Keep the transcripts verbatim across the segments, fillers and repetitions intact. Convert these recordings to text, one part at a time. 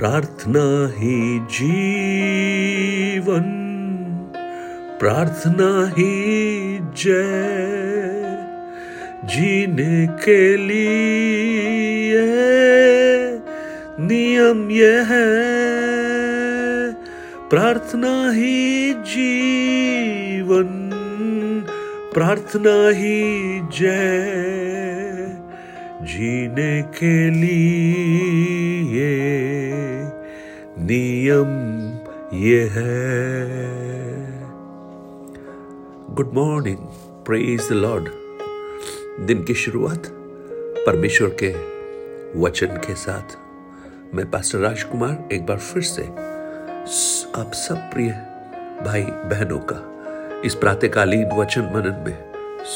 प्रार्थना है जीवन, प्रार्थना है जय, जीने के लिए नियम यह है। प्रार्थना है जीवन, प्रार्थना है जय, जीने के लिए नियम ये है। Good morning, praise the Lord. दिन की शुरुआत परमेश्वर के वचन के साथ मैं पास्टर राजकुमार एक बार फिर से आप सब प्रिय भाई बहनों का इस प्रातःकालीन वचन मनन में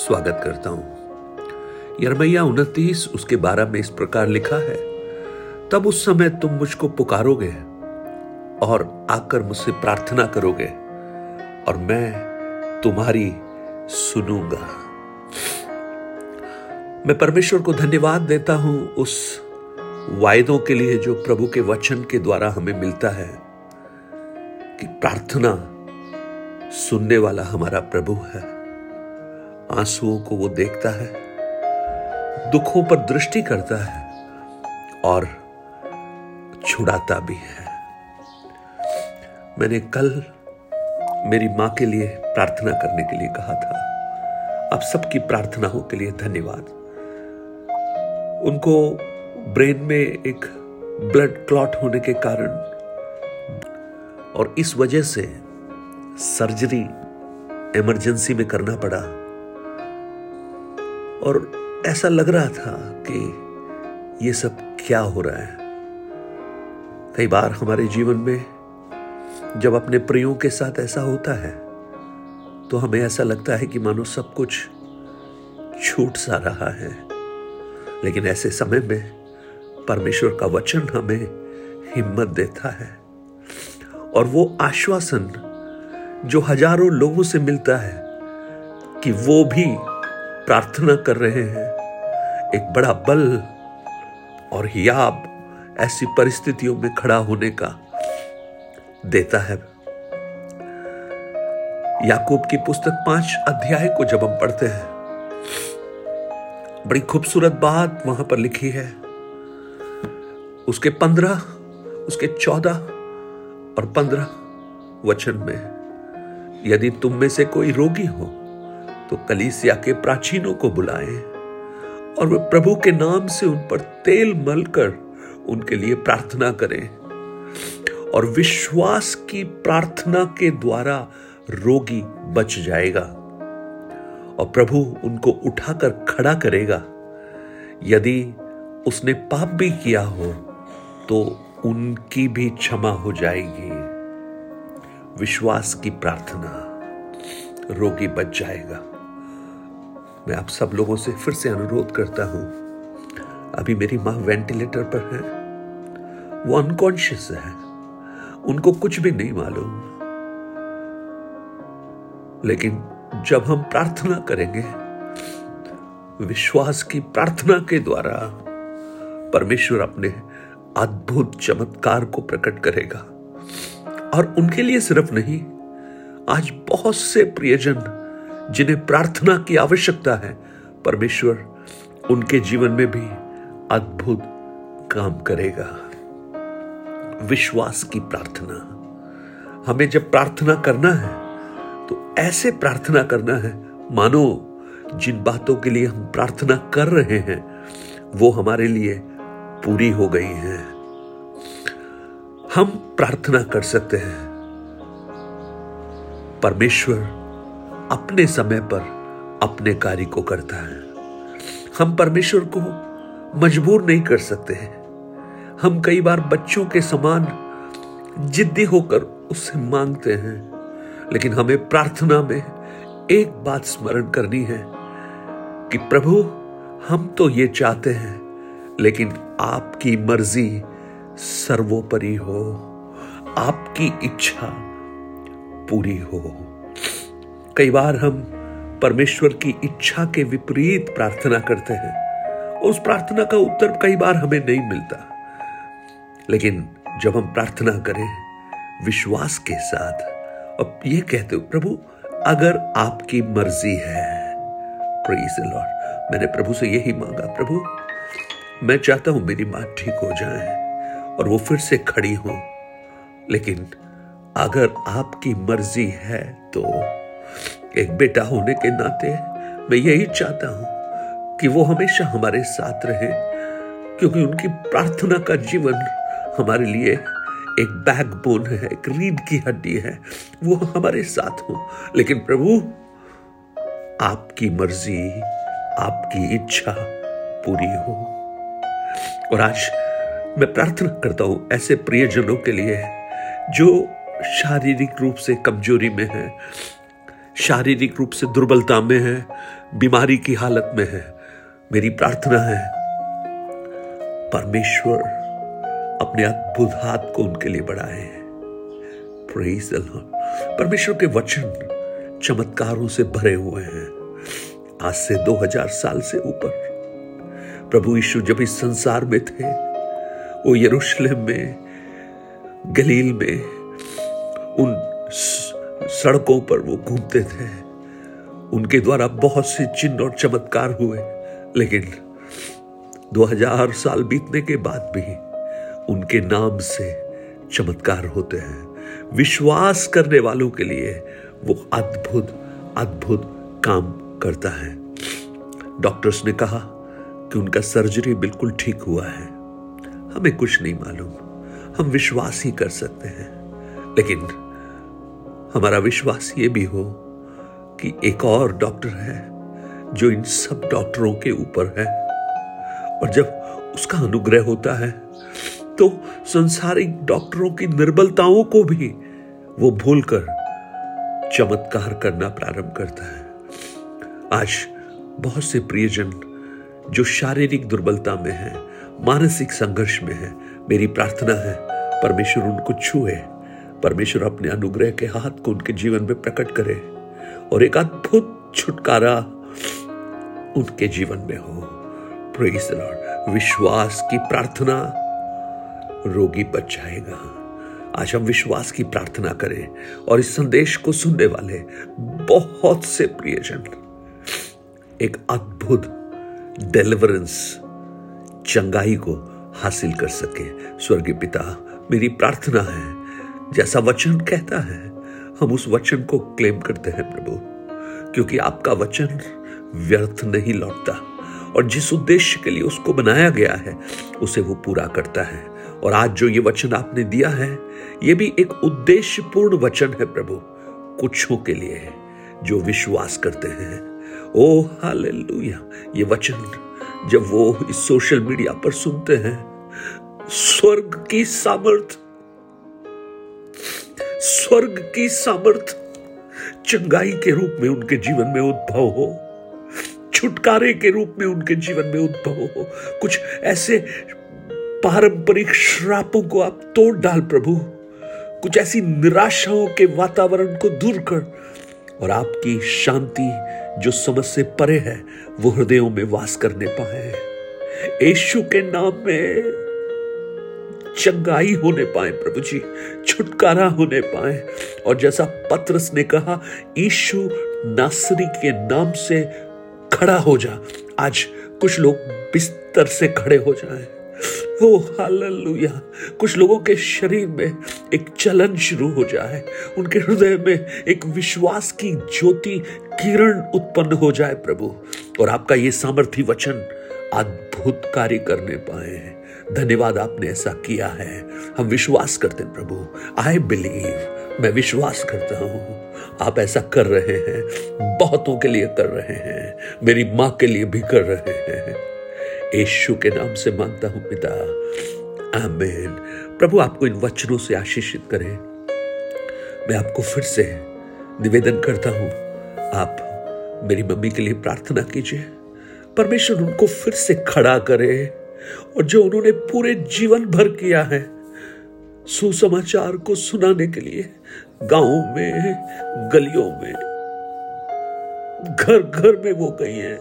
स्वागत करता हूं। यिर्मयाह उनतीस उसके बारह में इस प्रकार लिखा है, तब उस समय तुम मुझको पुकारोगे और आकर मुझसे प्रार्थना करोगे और मैं तुम्हारी सुनूंगा। मैं परमेश्वर को धन्यवाद देता हूं उस वायदों के लिए जो प्रभु के वचन के द्वारा हमें मिलता है कि प्रार्थना सुनने वाला हमारा प्रभु है। आंसुओं को वो देखता है, दुखों पर दृष्टि करता है और छुड़ाता भी है। मैंने कल मेरी माँ के लिए प्रार्थना करने के लिए कहा था। आप सबकी प्रार्थनाओं के लिए धन्यवाद। उनको ब्रेन में एक ब्लड क्लॉट होने के कारण और इस वजह से सर्जरी इमरजेंसी में करना पड़ा और ऐसा लग रहा था कि ये सब क्या हो रहा है। कई बार हमारे जीवन में जब अपने प्रियों के साथ ऐसा होता है तो हमें ऐसा लगता है कि मानो सब कुछ छूट सा रहा है, लेकिन ऐसे समय में परमेश्वर का वचन हमें हिम्मत देता है और वो आश्वासन जो हजारों लोगों से मिलता है कि वो भी प्रार्थना कर रहे हैं, एक बड़ा बल और हियाब ऐसी परिस्थितियों में खड़ा होने का देता है। याकूब की पुस्तक पांच अध्याय को जब हम पढ़ते हैं, बड़ी खूबसूरत बात वहां पर लिखी है। उसके पंद्रह उसके चौदह और पंद्रह वचन में, यदि तुम में से कोई रोगी हो तो कलीसिया के प्राचीनों को बुलाएं और वे प्रभु के नाम से उन पर तेल मलकर उनके लिए प्रार्थना करें और विश्वास की प्रार्थना के द्वारा रोगी बच जाएगा और प्रभु उनको उठाकर खड़ा करेगा। यदि उसने पाप भी किया हो तो उनकी भी क्षमा हो जाएगी। विश्वास की प्रार्थना, रोगी बच जाएगा। मैं आप सब लोगों से फिर से अनुरोध करता हूं। अभी मेरी मां वेंटिलेटर पर है, वो अनकॉन्शियस है, उनको कुछ भी नहीं मालूम, लेकिन जब हम प्रार्थना करेंगे, विश्वास की प्रार्थना के द्वारा परमेश्वर अपने अद्भुत चमत्कार को प्रकट करेगा। और उनके लिए सिर्फ नहीं, आज बहुत से प्रियजन जिन्हें प्रार्थना की आवश्यकता है, परमेश्वर उनके जीवन में भी अद्भुत काम करेगा। विश्वास की प्रार्थना, हमें जब प्रार्थना करना है तो ऐसे प्रार्थना करना है मानो जिन बातों के लिए हम प्रार्थना कर रहे हैं वो हमारे लिए पूरी हो गई हैं। हम प्रार्थना कर सकते हैं, परमेश्वर अपने समय पर अपने कार्य को करता है। हम परमेश्वर को मजबूर नहीं कर सकते हैं। हम कई बार बच्चों के समान जिद्दी होकर उससे मांगते हैं, लेकिन हमें प्रार्थना में एक बात स्मरण करनी है कि प्रभु, हम तो ये चाहते हैं, लेकिन आपकी मर्जी सर्वोपरि हो, आपकी इच्छा पूरी हो। कई बार हम परमेश्वर की इच्छा के विपरीत प्रार्थना करते हैं, उस प्रार्थना का उत्तर कई बार हमें नहीं मिलता, लेकिन जब हम प्रार्थना करें विश्वास के साथ और ये कहते हो प्रभु अगर आपकी मर्जी है, प्रेज़ द लॉर्ड। मैंने प्रभु से यही मांगा, प्रभु मैं चाहता हूं मेरी मां ठीक हो जाए और वो फिर से खड़ी हो, लेकिन अगर आपकी मर्जी है तो एक बेटा होने के नाते मैं यही चाहता हूं कि वो हमेशा हमारे साथ रहे, क्योंकि उनकी प्रार्थना का जीवन हमारे लिए एक बैकबोन है, एक रीढ़ की हड्डी है, वो हमारे साथ हो। लेकिन प्रभु आपकी मर्जी, आपकी इच्छा पूरी हो। और आज मैं प्रार्थना करता हूं ऐसे प्रियजनों के लिए जो शारीरिक रूप से कमजोरी में है, शारीरिक रूप से दुर्बलता में है, बीमारी की हालत में है। मेरी प्रार्थना है परमेश्वर अपने अद्भुत हाथ को उनके लिए बढ़ाए। Praise the Lord. परमेश्वर के वचन चमत्कारों से भरे हुए हैं। आज से दो हजार साल से ऊपर प्रभु यीशु जब इस संसार में थे, वो यरूशलेम में, गलील में, उन सड़कों पर वो घूमते थे। उनके द्वारा बहुत से चिन्ह और चमत्कार हुए, लेकिन दो हजार साल बीतने के बाद भी उनके नाम से चमत्कार होते हैं। विश्वास करने वालों के लिए वो अद्भुत अद्भुत काम करता है। डॉक्टर्स ने कहा कि उनका सर्जरी बिल्कुल ठीक हुआ है, हमें कुछ नहीं मालूम, हम विश्वास ही कर सकते हैं। लेकिन हमारा विश्वास ये भी हो कि एक और डॉक्टर है जो इन सब डॉक्टरों के ऊपर है, और जब उसका अनुग्रह होता है तो संसारिक डॉक्टरों की निर्बलताओं को भी वो भूलकर चमत्कार करना प्रारंभ करता है। आज बहुत से प्रियजन जो शारीरिक दुर्बलता में है, मानसिक संघर्ष में है, मेरी प्रार्थना है परमेश्वर उनको छुए, परमेश्वर अपने अनुग्रह के हाथ को उनके जीवन में प्रकट करे और एक अद्भुत छुटकारा उनके जीवन में हो। Praise the Lord. विश्वास की प्रार्थना रोगी बच जाएगा। आज हम विश्वास की प्रार्थना करें और इस संदेश को सुनने वाले बहुत से प्रियजन एक अद्भुत डेलिवरेंस, चंगाई को हासिल कर सके। स्वर्गीय पिता, मेरी प्रार्थना है जैसा वचन कहता है हम उस वचन को क्लेम करते हैं प्रभु, क्योंकि आपका वचन व्यर्थ नहीं लौटता और जिस उद्देश्य के लिए उसको बनाया गया है उसे वो पूरा करता है। और आज जो ये वचन आपने दिया है ये भी एक उद्देश्यपूर्ण वचन है प्रभु, कुछों के लिए है जो विश्वास करते हैं। Oh hallelujah. ये वचन जब वो इस सोशल मीडिया पर सुनते हैं, स्वर्ग की सामर्थ, स्वर्ग की सामर्थ चंगाई के रूप में उनके जीवन में उद्भव हो, छुटकारे के रूप में उनके जीवन में उद्भव हो। कुछ ऐसे पारंपरिक श्रापों को आप तोड़ डाल प्रभु, कुछ ऐसी निराशाओं के वातावरण को दूर कर, और आपकी शांति जो समझ से परे है वो हृदयों में वास करने पाए। यीशु के नाम में चंगाई होने पाए प्रभु जी, छुटकारा होने पाए। और जैसा पतरस ने कहा यीशु नासरी के नाम से खड़ा हो जा, आज कुछ लोग बिस्तर से खड़े हो जाएं। Oh hallelujah. कुछ लोगों के शरीर में एक चलन शुरू हो जाए, उनके हृदय में एक विश्वास की ज्योति, किरण उत्पन्न हो जाए प्रभु, और आपका ये सामर्थी वचन अद्भुत कार्य करने पाए। धन्यवाद आपने ऐसा किया है। हम विश्वास करते हैं प्रभु। I believe. मैं विश्वास करता हूँ आप ऐसा कर रहे हैं, बहुतों के लिए कर रहे हैं, मेरी माँ के लिए भी कर रहे हैं। यीशु के नाम से मांगता हूं पिता, आमीन। प्रभु आपको इन वचनों से आशीषित करें। मैं आपको फिर से निवेदन करता हूं, आप मेरी मम्मी के लिए प्रार्थना कीजिए, परमेश्वर उनको फिर से खड़ा करे और जो उन्होंने पूरे जीवन भर किया है सुसमाचार को सुनाने के लिए, गांवों में, गलियों में, घर घर में वो गई हैं।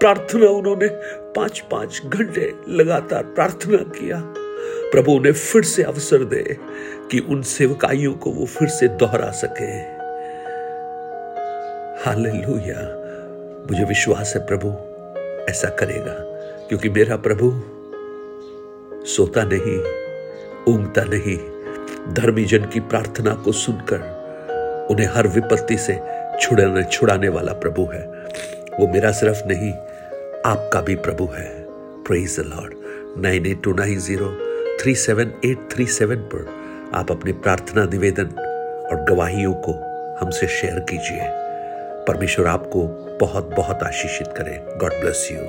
प्रार्थना उन्होंने पांच पांच घंटे लगातार प्रार्थना किया, प्रभु उन्हें फिर से अवसर दे कि उन सेवकाइयों को वो फिर से दोहरा सके। हालेलुया। मुझे विश्वास है प्रभु ऐसा करेगा, क्योंकि मेरा प्रभु सोता नहीं, ऊँघता नहीं। धर्मी जन की प्रार्थना को सुनकर उन्हें हर विपत्ति से छुड़ाने छुड़ाने वाला प्रभु है। वो मेरा सिर्फ नहीं, आपका भी प्रभु है। Praise the Lord. Nine eight two nine zero three seven eight three seven पर आप अपने प्रार्थना निवेदन और गवाहियों को हमसे शेयर कीजिए। परमेश्वर आपको बहुत बहुत आशीषित करे। God bless you.